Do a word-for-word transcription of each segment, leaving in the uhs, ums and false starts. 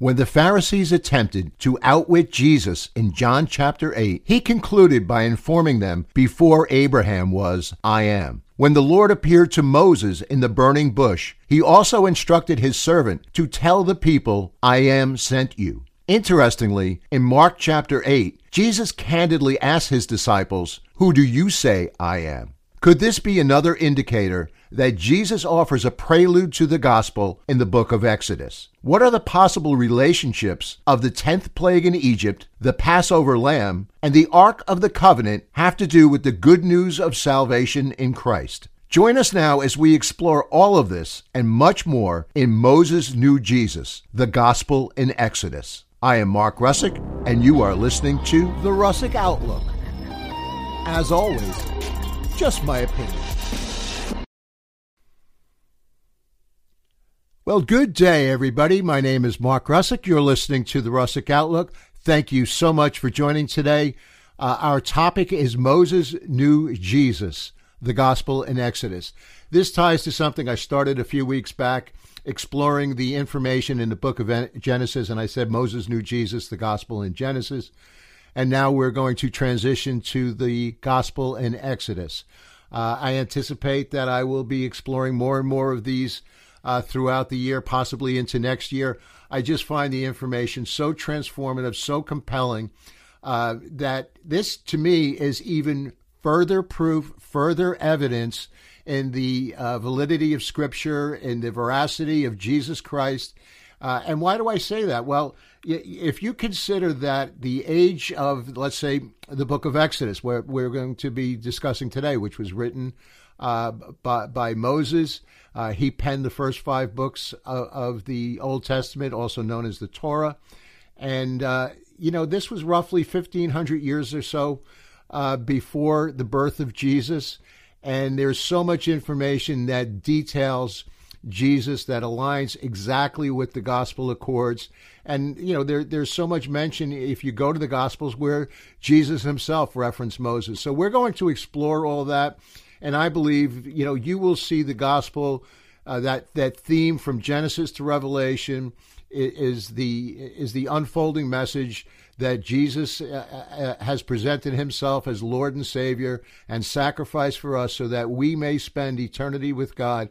When the Pharisees attempted to outwit Jesus in John chapter eight, he concluded by informing them, "Before Abraham was, I am." When the Lord appeared to Moses in the burning bush, he also instructed his servant to tell the people, "I am sent you." Interestingly, in Mark chapter eight, Jesus candidly asked his disciples, "Who do you say I am?" Could this be another indicator that Jesus offers a prelude to the gospel in the book of Exodus? What are the possible relationships of the tenth plague in Egypt, the Passover lamb, and the Ark of the Covenant have to do with the good news of salvation in Christ? Join us now as we explore all of this and much more in Moses Knew Jesus, the Gospel in Exodus. I am Mark Russick, and you are listening to The Russick Outlook. As always, just my opinion. Well, good day, everybody. My name is Mark Russick. You're listening to The Russick Outlook. Thank you so much for joining today. Uh, our topic is Moses Knew Jesus, the Gospel in Exodus. This ties to something I started a few weeks back, exploring the information in the book of Genesis, and I said Moses Knew Jesus, the Gospel in Genesis. And now we're going to transition to the Gospel in Exodus. Uh, I anticipate that I will be exploring more and more of these uh, throughout the year, possibly into next year. I just find the information so transformative, so compelling, uh, that this, to me, is even further proof, further evidence in the uh, validity of Scripture, in the veracity of Jesus Christ. Uh, and why do I say that? Well, if you consider that the age of, let's say, the book of Exodus, where we're going to be discussing today, which was written uh, by, by Moses, uh, he penned the first five books of, of the Old Testament, also known as the Torah. And, uh, you know, this was roughly fifteen hundred years or so uh, before the birth of Jesus. And there's so much information that details Jesus that aligns exactly with the gospel accords. And, you know, there, there's so much mention, if you go to the gospels, where Jesus himself referenced Moses. So we're going to explore all that. And I believe, you know, you will see the gospel, uh, that, that theme from Genesis to Revelation is the, is the unfolding message that Jesus uh, has presented himself as Lord and Savior and sacrificed for us so that we may spend eternity with God,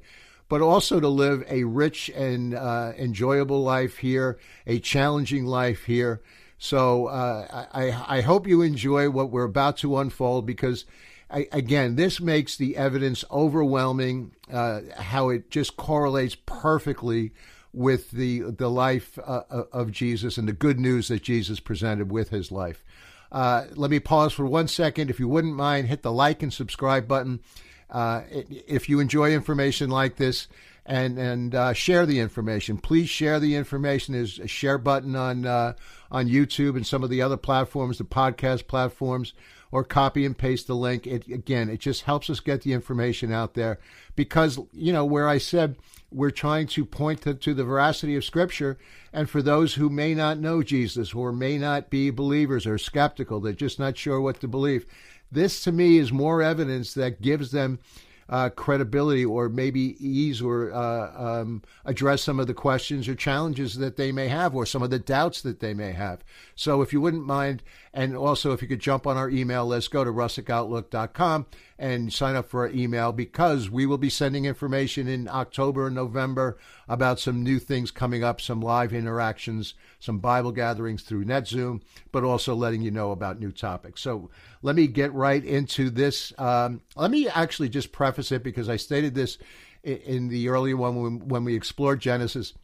but also to live a rich and uh, enjoyable life here, a challenging life here. So uh, I, I hope you enjoy what we're about to unfold, because, I, again, this makes the evidence overwhelming, uh, how it just correlates perfectly with the, the life uh, of Jesus and the good news that Jesus presented with his life. Uh, let me pause for one second. If you wouldn't mind, hit the like and subscribe button. Uh, if you enjoy information like this, and and uh, share the information, please share the information. There's a share button on uh, on YouTube and some of the other platforms, the podcast platforms, or copy and paste the link. It, again, it just helps us get the information out there, because, you know, where I said we're trying to point to, to the veracity of Scripture, and for those who may not know Jesus, or may not be believers, or skeptical, they're just not sure what to believe. This, to me, is more evidence that gives them uh, credibility, or maybe ease, or uh, um, address some of the questions or challenges that they may have, or some of the doubts that they may have. So if you wouldn't mind, and also if you could jump on our email list, go to russic outlook dot com and sign up for our email, because we will be sending information in October and November about some new things coming up, some live interactions, some Bible gatherings through NetZoom, but also letting you know about new topics. So let me get right into this. Um, let me actually just preface it, because I stated this in, in the earlier one when, when we explored Genesis.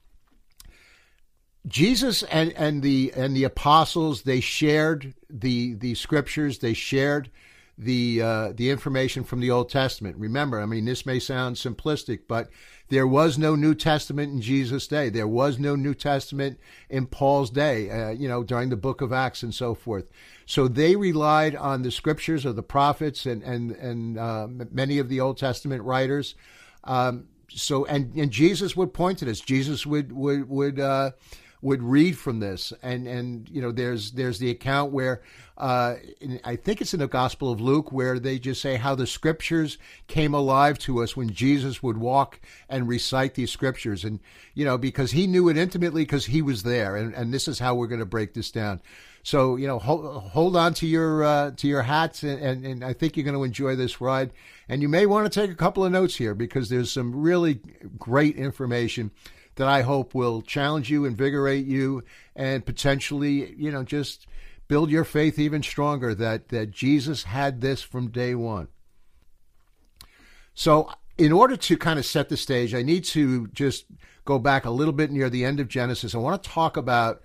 Jesus and, and the and the apostles, they shared the the scriptures, they shared the uh, the information from the Old Testament. Remember, I mean, this may sound simplistic, but there was no New Testament in Jesus' day. There was no New Testament in Paul's day, uh, you know, during the book of Acts and so forth. So they relied on the scriptures of the prophets and and, and uh, many of the Old Testament writers. Um, so and, and Jesus would point to this. Jesus would would would uh, would read from this. And, and you know, there's there's the account where, uh, in, I think it's in the Gospel of Luke, where they just say how the Scriptures came alive to us when Jesus would walk and recite these Scriptures. And, you know, because he knew it intimately because he was there. And, and this is how we're going to break this down. So, you know, hold, hold on to your uh, to your hats, and, and, and I think you're going to enjoy this ride. And you may want to take a couple of notes here, because there's some really great information that I hope will challenge you, invigorate you, and potentially, you know, just build your faith even stronger that, that Jesus had this from day one. So in order to kind of set the stage, I need to just go back a little bit near the end of Genesis. I want to talk about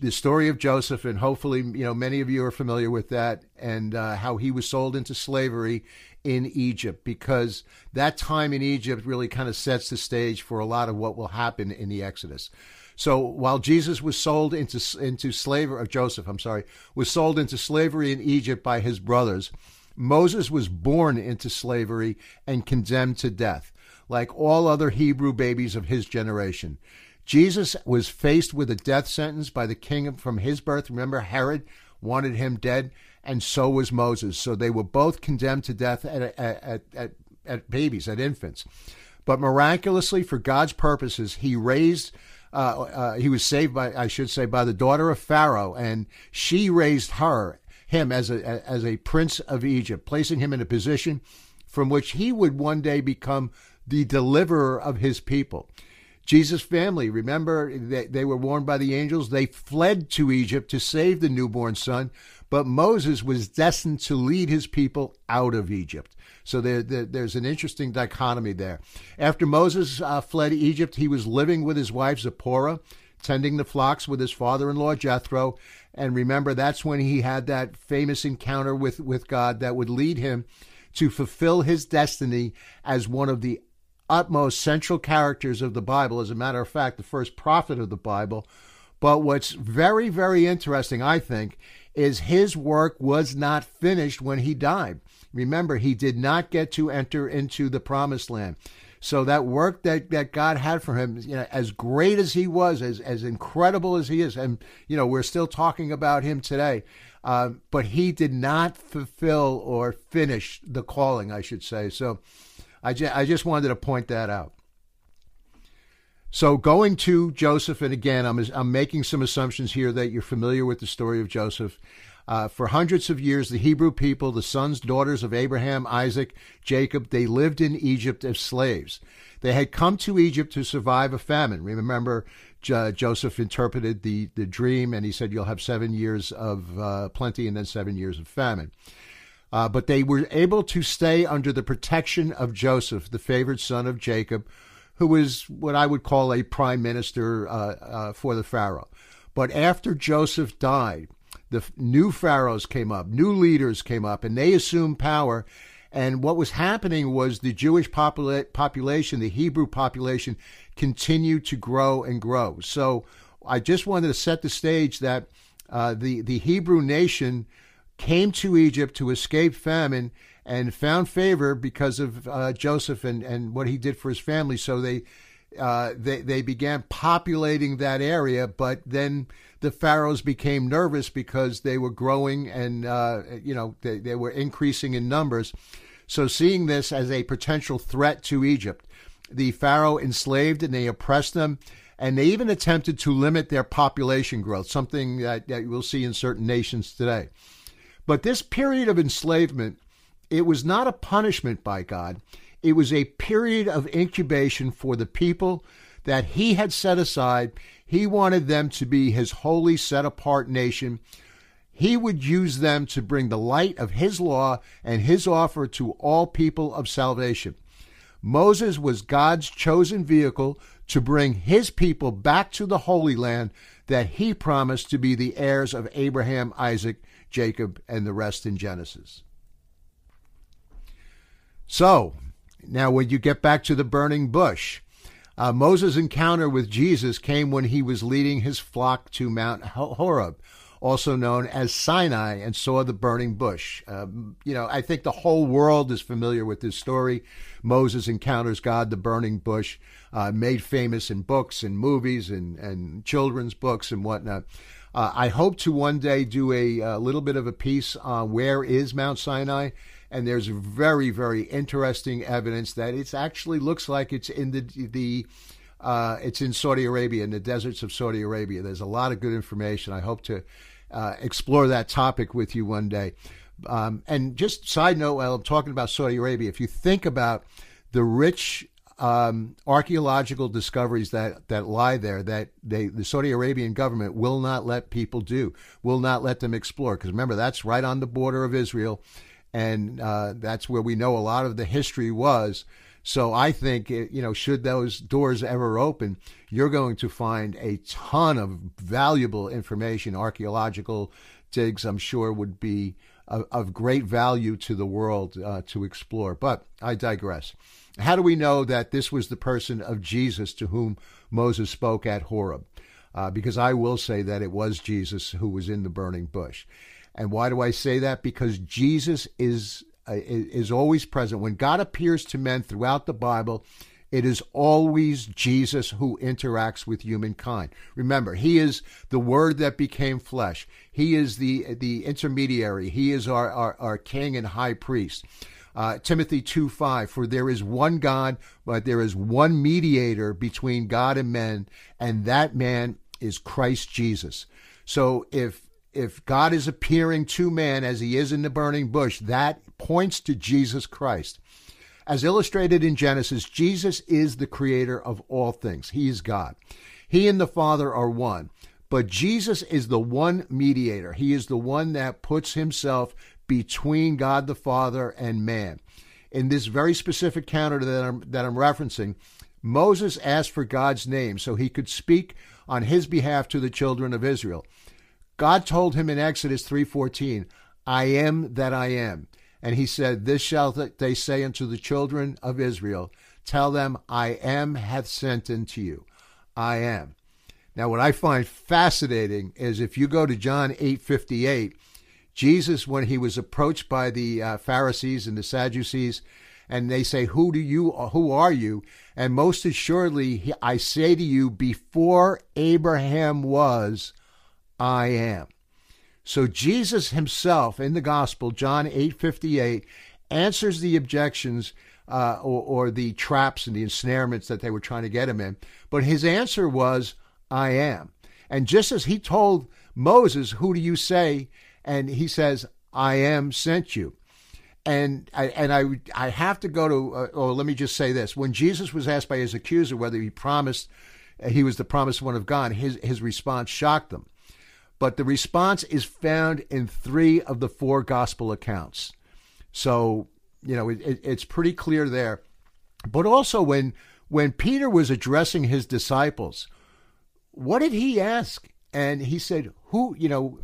the story of Joseph, and hopefully, you know, many of you are familiar with that, and uh, how he was sold into slavery in Egypt, because that time in Egypt really kind of sets the stage for a lot of what will happen in the Exodus. So while Jesus was sold into into slavery, or Joseph, I'm sorry, was sold into slavery in Egypt by his brothers, Moses was born into slavery and condemned to death, like all other Hebrew babies of his generation. Jesus was faced with a death sentence by the king from his birth. Remember, Herod wanted him dead, and so was Moses. So they were both condemned to death at, at, at, at babies, at infants. But miraculously, for God's purposes, he raised, uh, uh, he was saved by, I should say, by the daughter of Pharaoh, and she raised her, him as a as a prince of Egypt, placing him in a position from which he would one day become the deliverer of his people. Jesus' family, remember, they, they were warned by the angels. They fled to Egypt to save the newborn son, but Moses was destined to lead his people out of Egypt. So there, there, there's an interesting dichotomy there. After Moses uh, fled Egypt, he was living with his wife Zipporah, tending the flocks with his father-in-law Jethro. And remember, that's when he had that famous encounter with, with God that would lead him to fulfill his destiny as one of the utmost central characters of the Bible, as a matter of fact, the first prophet of the Bible. But what's very, very interesting, I think, is his work was not finished when he died. Remember, he did not get to enter into the promised land. So that work that, that God had for him, you know, as great as he was, as, as incredible as he is, and, you know, we're still talking about him today, uh, but he did not fulfill or finish the calling, I should say. So I just wanted to point that out. So going to Joseph, and again, I'm, I'm making some assumptions here that you're familiar with the story of Joseph. Uh, for hundreds of years, the Hebrew people, the sons, daughters of Abraham, Isaac, Jacob, they lived in Egypt as slaves. They had come to Egypt to survive a famine. Remember, Jo- Joseph interpreted the, the dream, and he said, you'll have seven years of uh, plenty and then seven years of famine. Uh, but they were able to stay under the protection of Joseph, the favored son of Jacob, who was what I would call a prime minister uh, uh, for the Pharaoh. But after Joseph died, the new pharaohs came up, new leaders came up, and they assumed power. And what was happening was the Jewish popula- population, the Hebrew population, continued to grow and grow. So I just wanted to set the stage that uh, the, the Hebrew nation came to Egypt to escape famine and found favor because of uh, Joseph and, and what he did for his family. So they, uh, they they began populating that area, but then the pharaohs became nervous because they were growing and, uh, you know, they, they were increasing in numbers. So seeing this as a potential threat to Egypt, the pharaoh enslaved and they oppressed them. And they even attempted to limit their population growth, something that, that we'll see in certain nations today. But this period of enslavement, it was not a punishment by God. It was a period of incubation for the people that he had set aside. He wanted them to be his holy, set-apart nation. He would use them to bring the light of his law and his offer to all people of salvation. Moses was God's chosen vehicle to bring his people back to the Holy Land that he promised to be the heirs of Abraham, Isaac, Jacob, and the rest in Genesis. So, now when you get back to the burning bush, uh, Moses' encounter with Jesus came when he was leading his flock to Mount Horeb, also known as Sinai, and saw the burning bush. Um, you know, I think the whole world is familiar with this story. Moses encounters God, the burning bush, uh, made famous in books and movies and, and children's books and whatnot. Uh, I hope to one day do a, a little bit of a piece on where is Mount Sinai, and there's very, very interesting evidence that it actually looks like it's in the the uh, it's in Saudi Arabia, in the deserts of Saudi Arabia. There's a lot of good information. I hope to uh, explore that topic with you one day. Um, and just side note, while I'm talking about Saudi Arabia, if you think about the rich Um, archaeological discoveries that, that lie there, that they, the Saudi Arabian government will not let people do, will not let them explore. Because remember, that's right on the border of Israel, and uh, that's where we know a lot of the history was. So I think, you know, should those doors ever open, you're going to find a ton of valuable information. Archaeological digs, I'm sure, would be of, of great value to the world uh, to explore. But I digress. How do we know that this was the person of Jesus to whom Moses spoke at Horeb? Uh, because I will say that it was Jesus who was in the burning bush. And why do I say that? Because Jesus is uh, is always present. When God appears to men throughout the Bible, it is always Jesus who interacts with humankind. Remember, he is the Word that became flesh. He is the the intermediary. He is our, our, our king and high priest. Uh, Timothy two five, for there is one God, but there is one mediator between God and men, and that man is Christ Jesus. So if if God is appearing to man as he is in the burning bush, that points to Jesus Christ. As illustrated in Genesis, Jesus is the creator of all things. He is God. He and the Father are one, but Jesus is the one mediator. He is the one that puts himself between God the Father and man. In this very specific encounter that I'm, that I'm referencing, Moses asked for God's name so he could speak on his behalf to the children of Israel. God told him in Exodus three fourteen, I am that I am. And he said, this shall they say unto the children of Israel, tell them, I am hath sent unto you. I am. Now, what I find fascinating is if you go to John eight fifty-eight, Jesus, when he was approached by the uh, Pharisees and the Sadducees, and they say, who do you, who are you? And most assuredly, he, I say to you, before Abraham was, I am. So Jesus himself in the gospel, John eight fifty-eight, answers the objections uh, or, or the traps and the ensnarements that they were trying to get him in. But his answer was, I am. And just as he told Moses, who do you say? And he says, I am sent you. And I, and I, I have to go to, uh, oh, let me just say this. When Jesus was asked by his accuser whether he promised, uh, he was the promised one of God, his, his response shocked them. But the response is found in three of the four gospel accounts. So, you know, it, it, it's pretty clear there. But also when, when Peter was addressing his disciples, what did he ask? And he said, who, you know,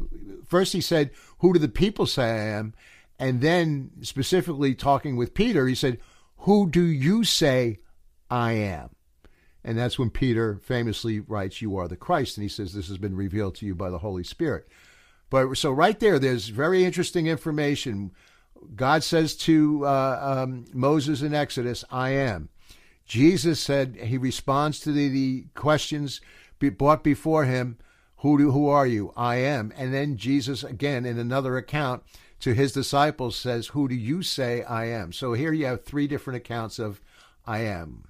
first he said, who do the people say I am? And then specifically talking with Peter, he said, who do you say I am? And that's when Peter famously writes, you are the Christ. And he says, this has been revealed to you by the Holy Spirit. But so right there, there's very interesting information. God says to uh, um, Moses in Exodus, I am. Jesus said, he responds to the, the questions be, brought before him. Who do, who are you? I am. And then Jesus, again, in another account to his disciples says, who do you say I am? So here you have three different accounts of I am.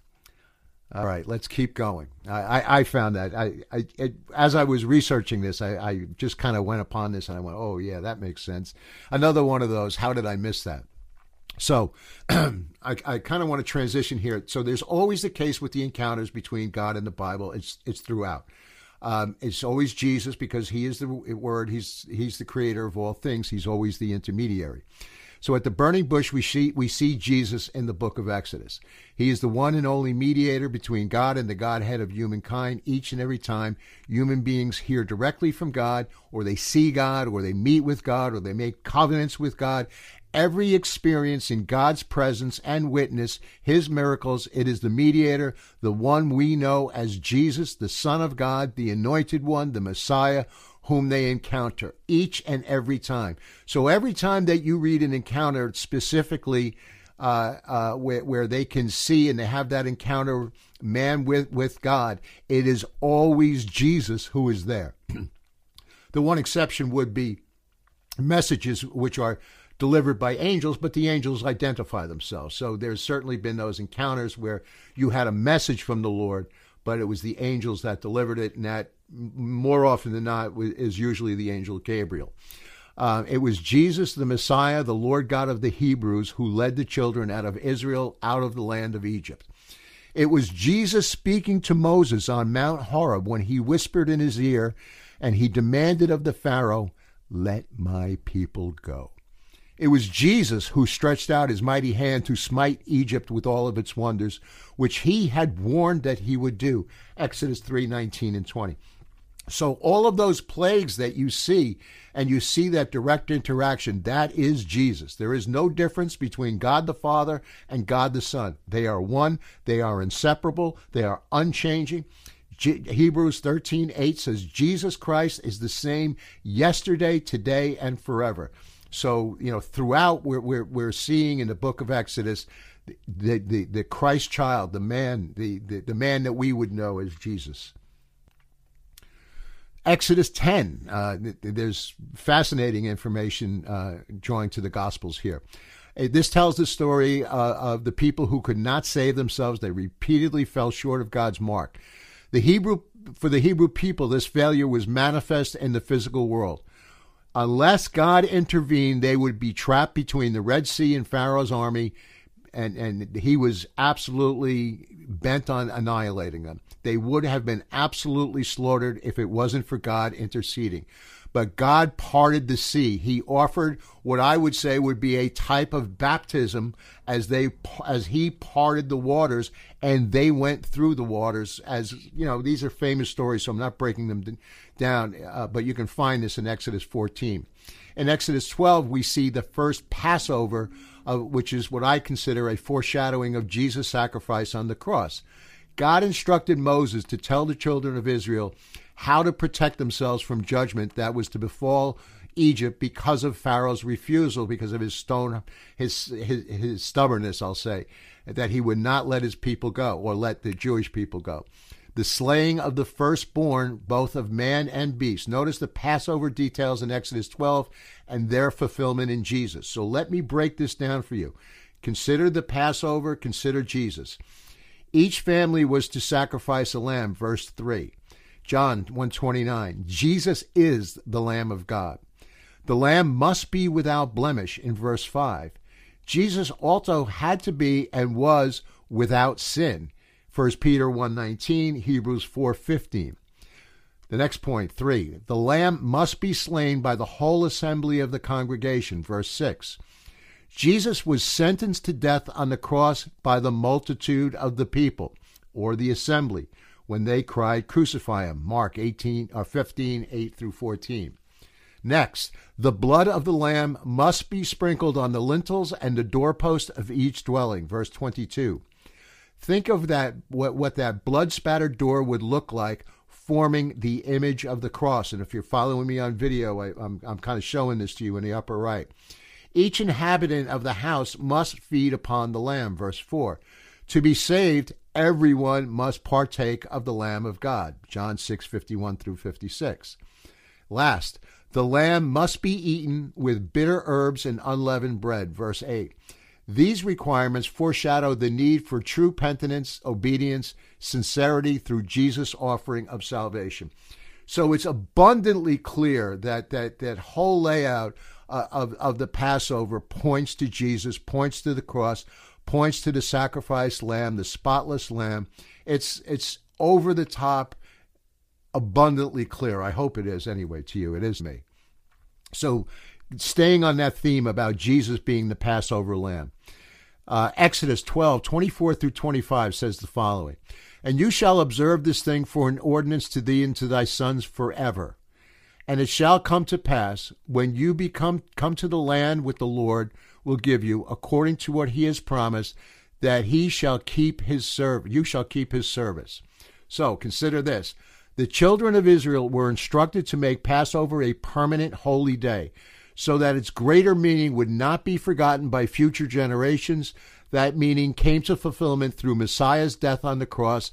All right, let's keep going. I, I, I found that. I, I it, as I was researching this, I, I just kind of went upon this and I went, oh, yeah, that makes sense. Another one of those, how did I miss that? So I, I kind of want to transition here. So there's always the case with the encounters between God and the Bible. It's it's throughout. Um, it's always Jesus because he is the Word. He's he's the creator of all things. He's always the intermediary. So at the burning bush, we see, we see Jesus in the book of Exodus. He is the one and only mediator between God and the Godhead of humankind. Each and every time human beings hear directly from God, or they see God, or they meet with God, or they make covenants with God, every experience in God's presence and witness his miracles, it is the mediator, the one we know as Jesus, the Son of God, the Anointed One, the Messiah, whom they encounter each and every time. So every time that you read an encounter specifically uh, uh, where, where they can see and they have that encounter, man with, with God, it is always Jesus who is there. The one exception would be messages which are delivered by angels, but the angels identify themselves. So there's certainly been those encounters where you had a message from the Lord, but it was the angels that delivered it, and that more often than not is usually the angel Gabriel. Uh, it was Jesus, the Messiah, the Lord God of the Hebrews, who led the children out of Israel, out of the land of Egypt. It was Jesus speaking to Moses on Mount Horeb when he whispered in his ear, and he demanded of the Pharaoh, "Let my people go." It was Jesus who stretched out his mighty hand to smite Egypt with all of its wonders, which he had warned that he would do. Exodus three nineteen and twenty. So all of those plagues that you see, and you see that direct interaction, that is Jesus. There is no difference between God the Father and God the Son. They are one, they are inseparable, they are unchanging. Hebrews thirteen eight says, Jesus Christ is the same yesterday, today, and forever. So, you know, throughout we're, we're, we're seeing in the book of Exodus, the, the, the Christ child, the man, the, the, the man that we would know as Jesus. Exodus ten, uh, there's fascinating information uh, joined to the Gospels here. This tells the story uh, of the people who could not save themselves. They repeatedly fell short of God's mark. The Hebrew, for the Hebrew people, this failure was manifest in the physical world. Unless God intervened, they would be trapped between the Red Sea and Pharaoh's army, and, and he was absolutely bent on annihilating them. They would have been absolutely slaughtered if it wasn't for God interceding. But God parted the sea. He offered what I would say would be a type of baptism as they, as he parted the waters, and they went through the waters. As you know, these are famous stories, so I'm not breaking them down, uh, but you can find this in Exodus fourteen. In Exodus twelve, we see the first Passover, uh, which is what I consider a foreshadowing of Jesus' sacrifice on the cross. God instructed Moses to tell the children of Israel how to protect themselves from judgment that was to befall Egypt because of Pharaoh's refusal, because of his stone, his, his his stubbornness, I'll say, that he would not let his people go, or let the Jewish people go. The slaying of the firstborn, both of man and beast. Notice the Passover details in Exodus twelve and their fulfillment in Jesus. So let me break this down for you. Consider the Passover, consider Jesus. Each family was to sacrifice a lamb, verse three. John one twenty-nine, Jesus is the Lamb of God. The lamb must be without blemish in verse five. Jesus also had to be and was without sin. First Peter one nineteen, Hebrews four fifteen. The next point, three, the lamb must be slain by the whole assembly of the congregation, verse six. Jesus was sentenced to death on the cross by the multitude of the people, or the assembly, when they cried, "Crucify him," Mark fifteen eight through fourteen. Next, the blood of the lamb must be sprinkled on the lintels and the doorpost of each dwelling, verse twenty-two. Think of that, what, what that blood-spattered door would look like, forming the image of the cross. And if you're following me on video, I, I'm, I'm kind of showing this to you in the upper right. Each inhabitant of the house must feed upon the lamb, verse four. To be saved, everyone must partake of the Lamb of God, John six fifty-one through fifty-six. Last, the lamb must be eaten with bitter herbs and unleavened bread, verse eight. These requirements foreshadow the need for true penitence, obedience, sincerity through Jesus' offering of salvation. So it's abundantly clear that that, that whole layout uh, of, of the Passover points to Jesus, points to the cross, points to the sacrificed lamb, the spotless lamb. It's it's over the top, abundantly clear. I hope it is anyway to you. It is me. So staying on that theme about Jesus being the Passover lamb, uh, Exodus twelve twenty-four through twenty-five says the following, "And you shall observe this thing for an ordinance to thee and to thy sons forever. And it shall come to pass, when you become come to the land with the Lord will give you, according to what he has promised, that he shall keep his serv- you shall keep his service." So consider this. the children of Israel were instructed to make Passover a permanent holy day, so that its greater meaning would not be forgotten by future generations. That meaning came to fulfillment through Messiah's death on the cross,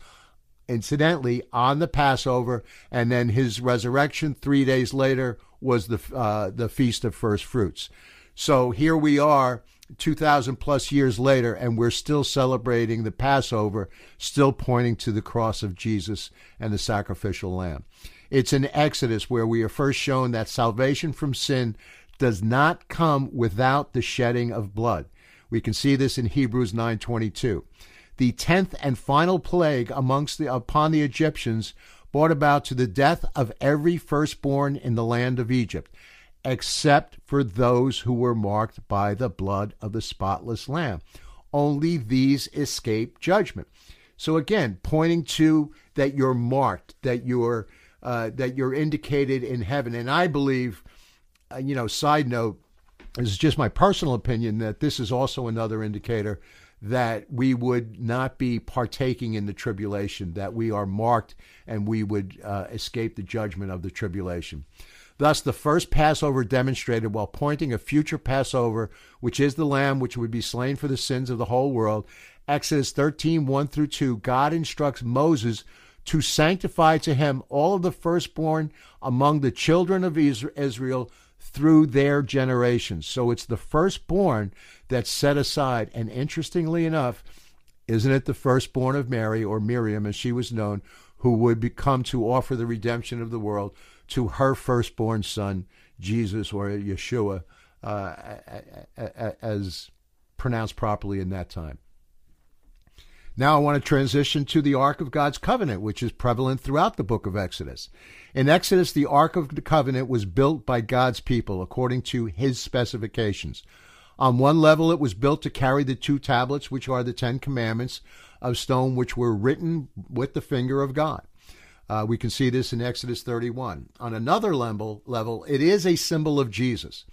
incidentally, on the Passover, and then his resurrection three days later was the uh, the Feast of First Fruits. So here we are, two thousand plus years later, and we're still celebrating the Passover, still pointing to the cross of Jesus and the sacrificial lamb. It's in Exodus where we are first shown that salvation from sin does not come without the shedding of blood. We can see this in Hebrews nine twenty-two. The tenth and final plague amongst the, upon the Egyptians brought about to the death of every firstborn in the land of Egypt, except for those who were marked by the blood of the spotless lamb. Only these escape judgment. So again, pointing to that you're marked, that you're uh, that you're indicated in heaven. And I believe, uh, you know, side note, this is just my personal opinion, that this is also another indicator that we would not be partaking in the tribulation, that we are marked and we would uh, escape the judgment of the tribulation. Thus, the first Passover demonstrated, while pointing a future Passover, which is the Lamb which would be slain for the sins of the whole world. Exodus thirteen, one through two, God instructs Moses to sanctify to him all of the firstborn among the children of Israel through their generations. So it's the firstborn that's set aside. And interestingly enough, isn't it the firstborn of Mary, or Miriam as she was known, who would come to offer the redemption of the world to her firstborn son, Jesus, or Yeshua, uh, as pronounced properly in that time. Now I want to transition to the Ark of God's Covenant, which is prevalent throughout the book of Exodus. In Exodus, the Ark of the Covenant was built by God's people according to his specifications. On one level, it was built to carry the two tablets, which are the Ten Commandments of stone, which were written with the finger of God. Uh, we can see this in Exodus thirty-one. On another level, level, it is a symbol of Jesus.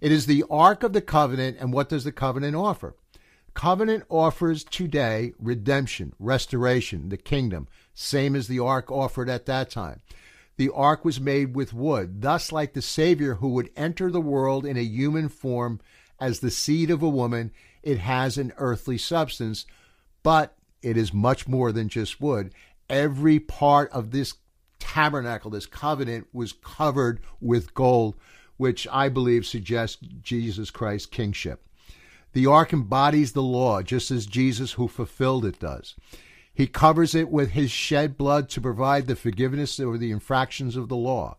It is the Ark of the Covenant, and what does the Covenant offer? Covenant offers today redemption, restoration, the kingdom, same as the Ark offered at that time. The Ark was made with wood, thus like the Savior who would enter the world in a human form as the seed of a woman, it has an earthly substance, but it is much more than just wood. Every part of this tabernacle, this covenant, was covered with gold, which I believe suggests Jesus Christ's kingship. The ark embodies the law, just as Jesus who fulfilled it does. He covers it with his shed blood to provide the forgiveness or the infractions of the law.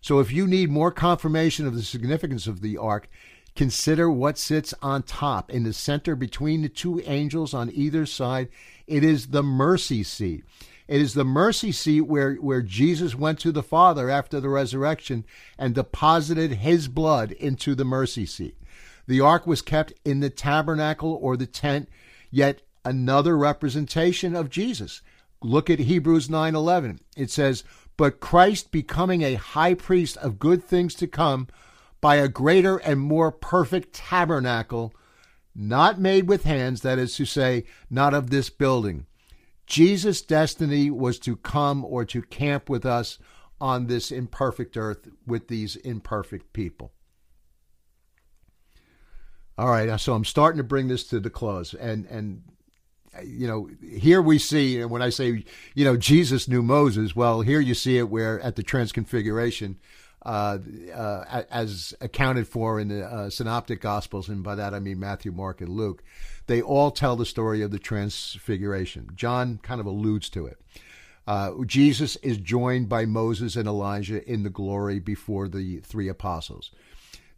So if you need more confirmation of the significance of the ark, consider what sits on top, in the center between the two angels on either side. It is the mercy seat. It is the mercy seat where, where Jesus went to the Father after the resurrection and deposited his blood into the mercy seat. The ark was kept in the tabernacle or the tent, yet another representation of Jesus. Look at Hebrews nine eleven. It says, "But Christ, becoming a high priest of good things to come, by a greater and more perfect tabernacle, not made with hands, that is to say, not of this building." Jesus' destiny was to come or to camp with us on this imperfect earth with these imperfect people. All right, so I'm starting to bring this to the close. And, and you know, here we see, and when I say, you know, Jesus knew Moses, well, here you see it where at the Transfiguration, Uh, uh, as accounted for in the uh, Synoptic Gospels, and by that I mean Matthew, Mark, and Luke, they all tell the story of the Transfiguration. John kind of alludes to it. Uh, Jesus is joined by Moses and Elijah in the glory before the three apostles.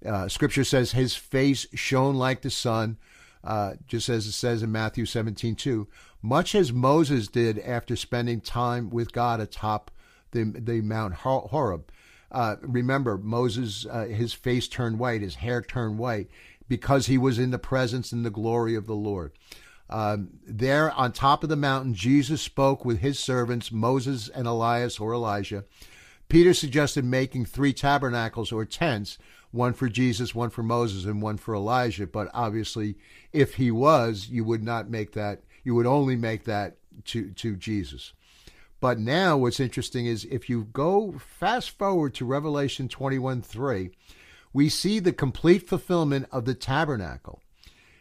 Uh, scripture says his face shone like the sun, uh, just as it says in Matthew seventeen two, much as Moses did after spending time with God atop the, the Mount Horeb. Uh, remember, Moses, uh, his face turned white, his hair turned white, because he was in the presence and the glory of the Lord. Um, there on top of the mountain, Jesus spoke with his servants, Moses and Elias or Elijah. Peter suggested making three tabernacles or tents, one for Jesus, one for Moses, and one for Elijah. But obviously, if he was, you would not make that. You would only make that to, to Jesus. But now what's interesting is if you go fast forward to Revelation twenty-one three, we see the complete fulfillment of the tabernacle.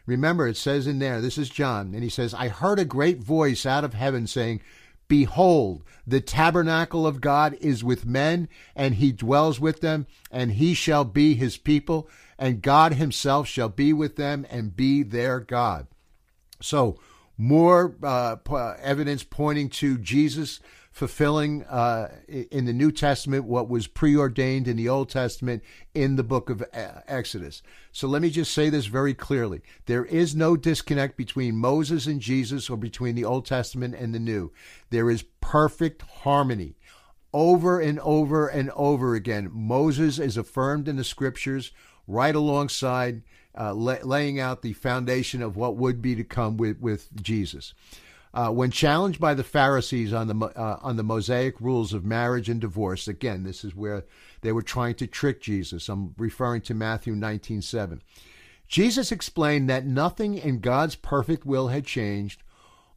Remember, it says in there, this is John, and he says, I heard a great voice out of heaven saying, Behold, the tabernacle of God is with men, and he dwells with them, and he shall be his people, and God himself shall be with them and be their God. So more uh, evidence pointing to Jesus fulfilling uh, in the New Testament what was preordained in the Old Testament in the book of Exodus. So let me just say this very clearly. There is no disconnect between Moses and Jesus or between the Old Testament and the New. There is perfect harmony. Over and over and over again, Moses is affirmed in the Scriptures right alongside uh, la- laying out the foundation of what would be to come with, with Jesus. Uh, when challenged by the Pharisees on the uh, on the Mosaic rules of marriage and divorce, again, this is where they were trying to trick Jesus. I'm referring to Matthew nineteen seven. Jesus explained that nothing in God's perfect will had changed,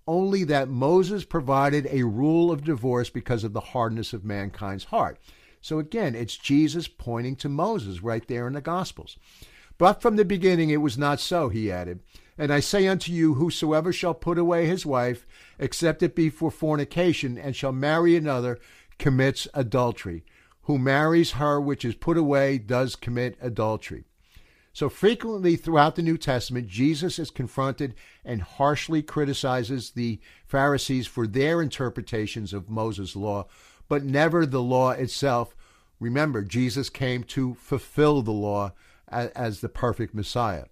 only that Moses provided a rule of divorce because of the hardness of mankind's heart. So again, it's Jesus pointing to Moses right there in the Gospels. But from the beginning it was not so, he added. And I say unto you, whosoever shall put away his wife, except it be for fornication, and shall marry another, commits adultery. Who marries her which is put away does commit adultery. So frequently throughout the New Testament, Jesus is confronted and harshly criticizes the Pharisees for their interpretations of Moses' law, but never the law itself. Remember, Jesus came to fulfill the law as the perfect Messiah.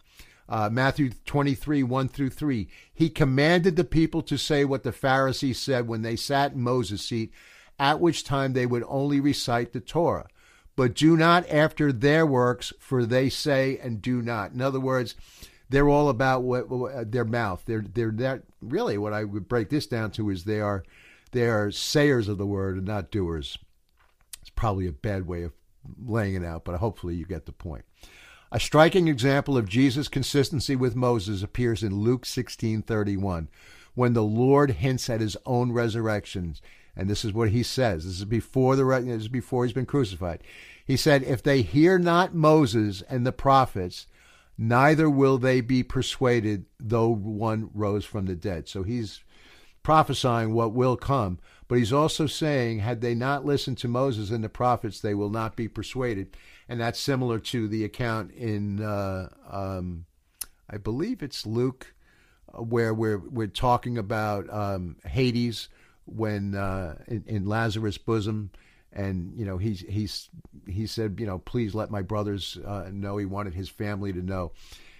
Uh, Matthew twenty-three, one through three, he commanded the people to say what the Pharisees said when they sat in Moses' seat, at which time they would only recite the Torah. But do not after their works, for they say and do not. In other words, they're all about what, what their mouth. They're they're that really what I would break this down to is they are they are sayers of the word and not doers. It's probably a bad way of laying it out, but hopefully you get the point. A striking example of Jesus' consistency with Moses appears in Luke sixteen thirty-one, when the Lord hints at his own resurrection. And this is what he says. This is before the this is before he's been crucified. He said, if they hear not Moses and the prophets, neither will they be persuaded, though one rose from the dead. So he's prophesying what will come. But he's also saying, had they not listened to Moses and the prophets, they will not be persuaded. And that's similar to the account in, uh, um, I believe it's Luke, where we're, we're talking about um, Hades when uh, in, in Lazarus' bosom. And, you know, he's, he's, he said, you know, please let my brothers uh, know. He wanted his family to know.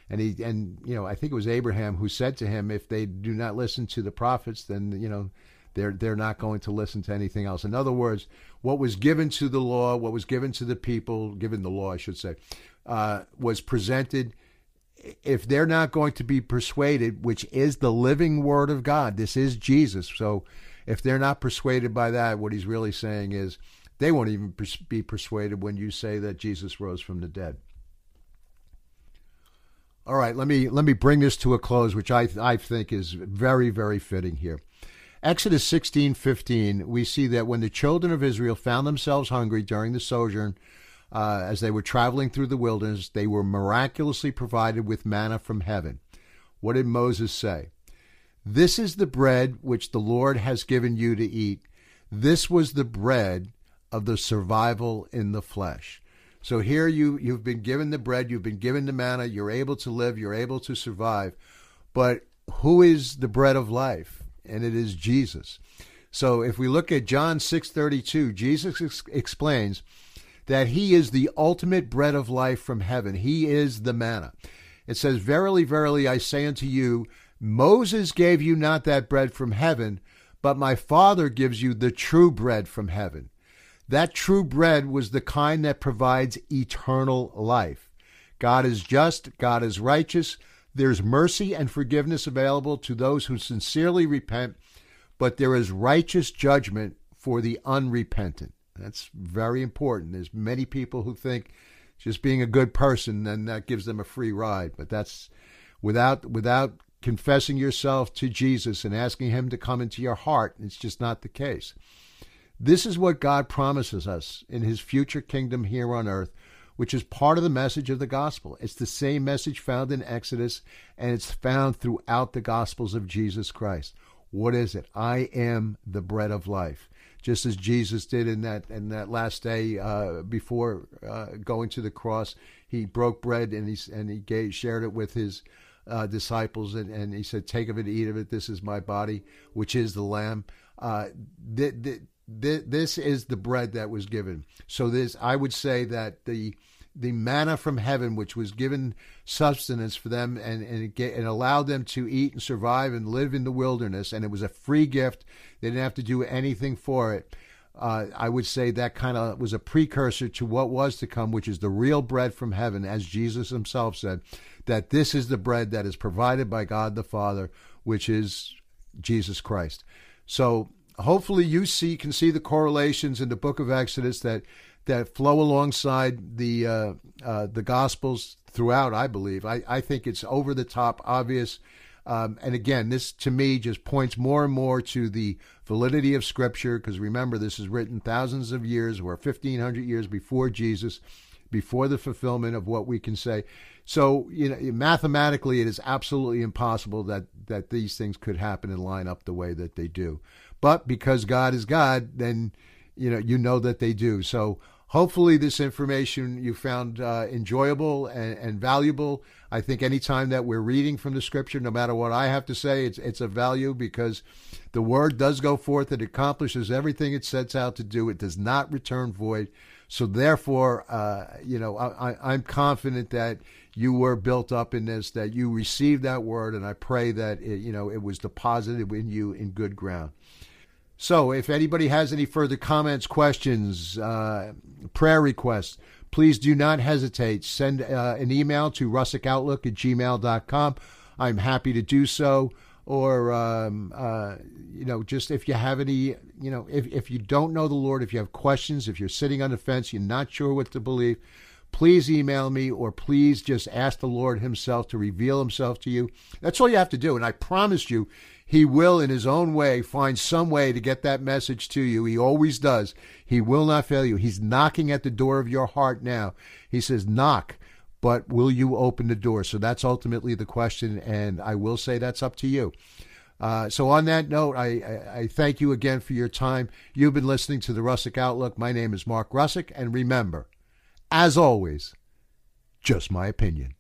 And, he, and you know, I think it was Abraham who said to him, if they do not listen to the prophets, then, you know, They're they're not going to listen to anything else. In other words, what was given to the law, what was given to the people, given the law, I should say, uh, was presented. If they're not going to be persuaded, which is the living word of God, this is Jesus. So if they're not persuaded by that, what he's really saying is they won't even be persuaded when you say that Jesus rose from the dead. All right, let me let me bring this to a close, which I I think is very, very fitting here. Exodus sixteen fifteen, we see that when the children of Israel found themselves hungry during the sojourn, uh, as they were traveling through the wilderness, they were miraculously provided with manna from heaven. What did Moses say? This is the bread which the Lord has given you to eat. This was the bread of the survival in the flesh. So here you, you've been given the bread, you've been given the manna, you're able to live, you're able to survive. But who is the bread of life? And it is Jesus. So if we look at John six thirty-two, Jesus ex- explains that he is the ultimate bread of life from heaven. He is the manna. It says, verily, verily, I say unto you, Moses gave you not that bread from heaven, but my Father gives you the true bread from heaven. That true bread was the kind that provides eternal life. God is just, God is righteous. There's mercy and forgiveness available to those who sincerely repent, but there is righteous judgment for the unrepentant. That's very important. There's many people who think just being a good person, then that gives them a free ride. But that's without without confessing yourself to Jesus and asking him to come into your heart. It's just not the case. This is what God promises us in his future kingdom here on earth, which is part of the message of the gospel. It's the same message found in Exodus, and it's found throughout the gospels of Jesus Christ. What is it? I am the bread of life. Just as Jesus did in that in that last day uh, before uh, going to the cross, he broke bread and he and he gave, shared it with his uh, disciples, and, and he said, "Take of it, eat of it. This is my body, which is the Lamb." Uh, th- th- th- this is the bread that was given. So this, I would say that the the manna from heaven, which was given substance for them and, and it, get, it allowed them to eat and survive and live in the wilderness, and it was a free gift. They didn't have to do anything for it. Uh, I would say that kind of was a precursor to what was to come, which is the real bread from heaven, as Jesus himself said, that this is the bread that is provided by God the Father, which is Jesus Christ. So hopefully you see can see the correlations in the book of Exodus that that flow alongside the uh, uh, the Gospels throughout, I believe. I, I think it's over the top, obvious. Um, and again, this to me just points more and more to the validity of Scripture, because remember, this is written thousands of years or fifteen hundred years before Jesus, before the fulfillment of what we can say. So, you know, mathematically, it is absolutely impossible that, that these things could happen and line up the way that they do. But because God is God, then you know, you know that they do. So hopefully this information you found uh, enjoyable and, and valuable. I think any time that we're reading from the Scripture, no matter what I have to say, it's it's of value, because the Word does go forth. It accomplishes everything it sets out to do. It does not return void. So therefore, uh, you know, I, I, I'm confident that you were built up in this, that you received that Word, and I pray that it, you know, it was deposited in you in good ground. So if anybody has any further comments, questions, uh, prayer requests, please do not hesitate. Send uh, an email to russic outlook at gmail dot com. I'm happy to do so. Or, um, uh, you know, just if you have any, you know, if, if you don't know the Lord, if you have questions, if you're sitting on the fence, you're not sure what to believe, please email me, or please just ask the Lord himself to reveal himself to you. That's all you have to do. And I promise you, he will in his own way find some way to get that message to you. He always does. He will not fail you. He's knocking at the door of your heart now. He says, knock, but will you open the door? So that's ultimately the question. And I will say that's up to you. Uh, so on that note, I, I, I thank you again for your time. You've been listening to The Russick Outlook. My name is Mark Russick. And remember, as always, just my opinion.